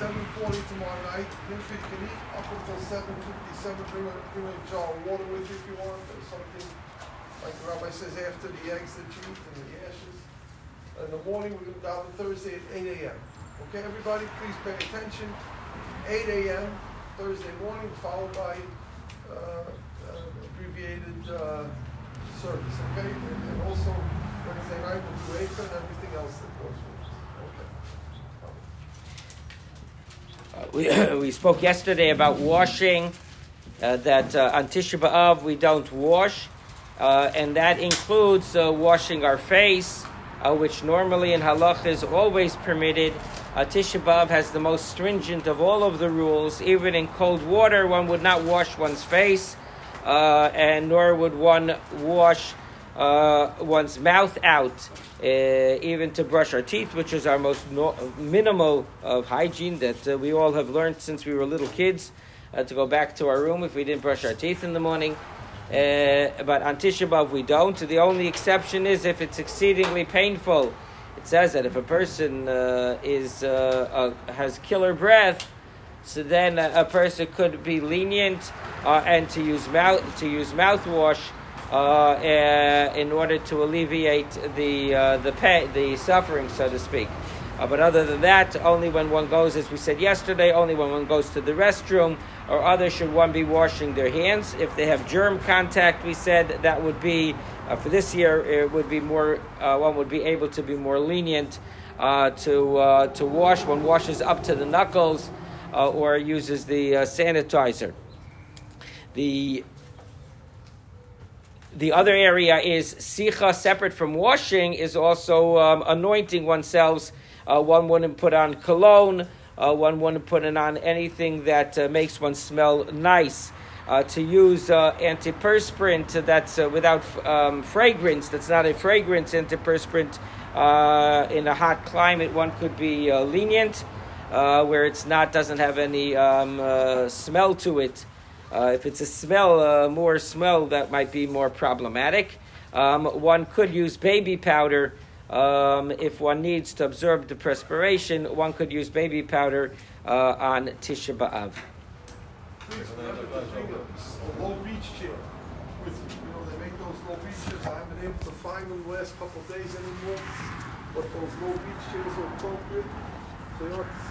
7:40 tomorrow night. If you can eat up until 7:57, bring a jar of water with you if you want, or something. Like the rabbi says, after the eggs that you eat and the ashes. In the morning, we're going to daven Thursday at 8 a.m. Okay, everybody, please pay attention. 8 a.m. Thursday morning, followed by abbreviated service. Okay, and also Wednesday night we'll do Eifa and everything else that goes with. We spoke yesterday about washing, that on Tisha B'Av we don't wash, and that includes washing our face, which normally in halacha is always permitted. Tisha B'Av has the most stringent of all of the rules. Even in cold water one would not wash one's face, and nor would one wash one's mouth out, even to brush our teeth, which is our most minimal of hygiene that we all have learned since we were little kids, to go back to our room if we didn't brush our teeth in the morning. But on Tisha B'Av we don't. The only exception is if it's exceedingly painful. It says that if a person has killer breath, so then a person could be lenient and to use mouthwash in order to alleviate the pain, the suffering, so to speak. But other than that, only when one goes, as we said yesterday, only when one goes to the restroom or others should one be washing their hands. If they have germ contact, we said that would be, for this year, it would be more, one would be able to be more lenient to wash. One washes up to the knuckles or uses the sanitizer. The other area is sicha, separate from washing, is also anointing oneself. One wouldn't put on cologne. One wouldn't put on anything that makes one smell nice. To use antiperspirant that's without fragrance, that's not a fragrance antiperspirant, in a hot climate, one could be lenient, where it's not, doesn't have any smell to it. If it's a smell, more smell, that might be more problematic. One could use baby powder. If one needs to absorb the perspiration, one could use baby powder on Tisha B'Av. Please remember to bring a low beach chair with you. You know, they make those low beach chairs. I haven't been able to find them the last couple of days anymore, but those low beach chairs are appropriate. So you ought to sit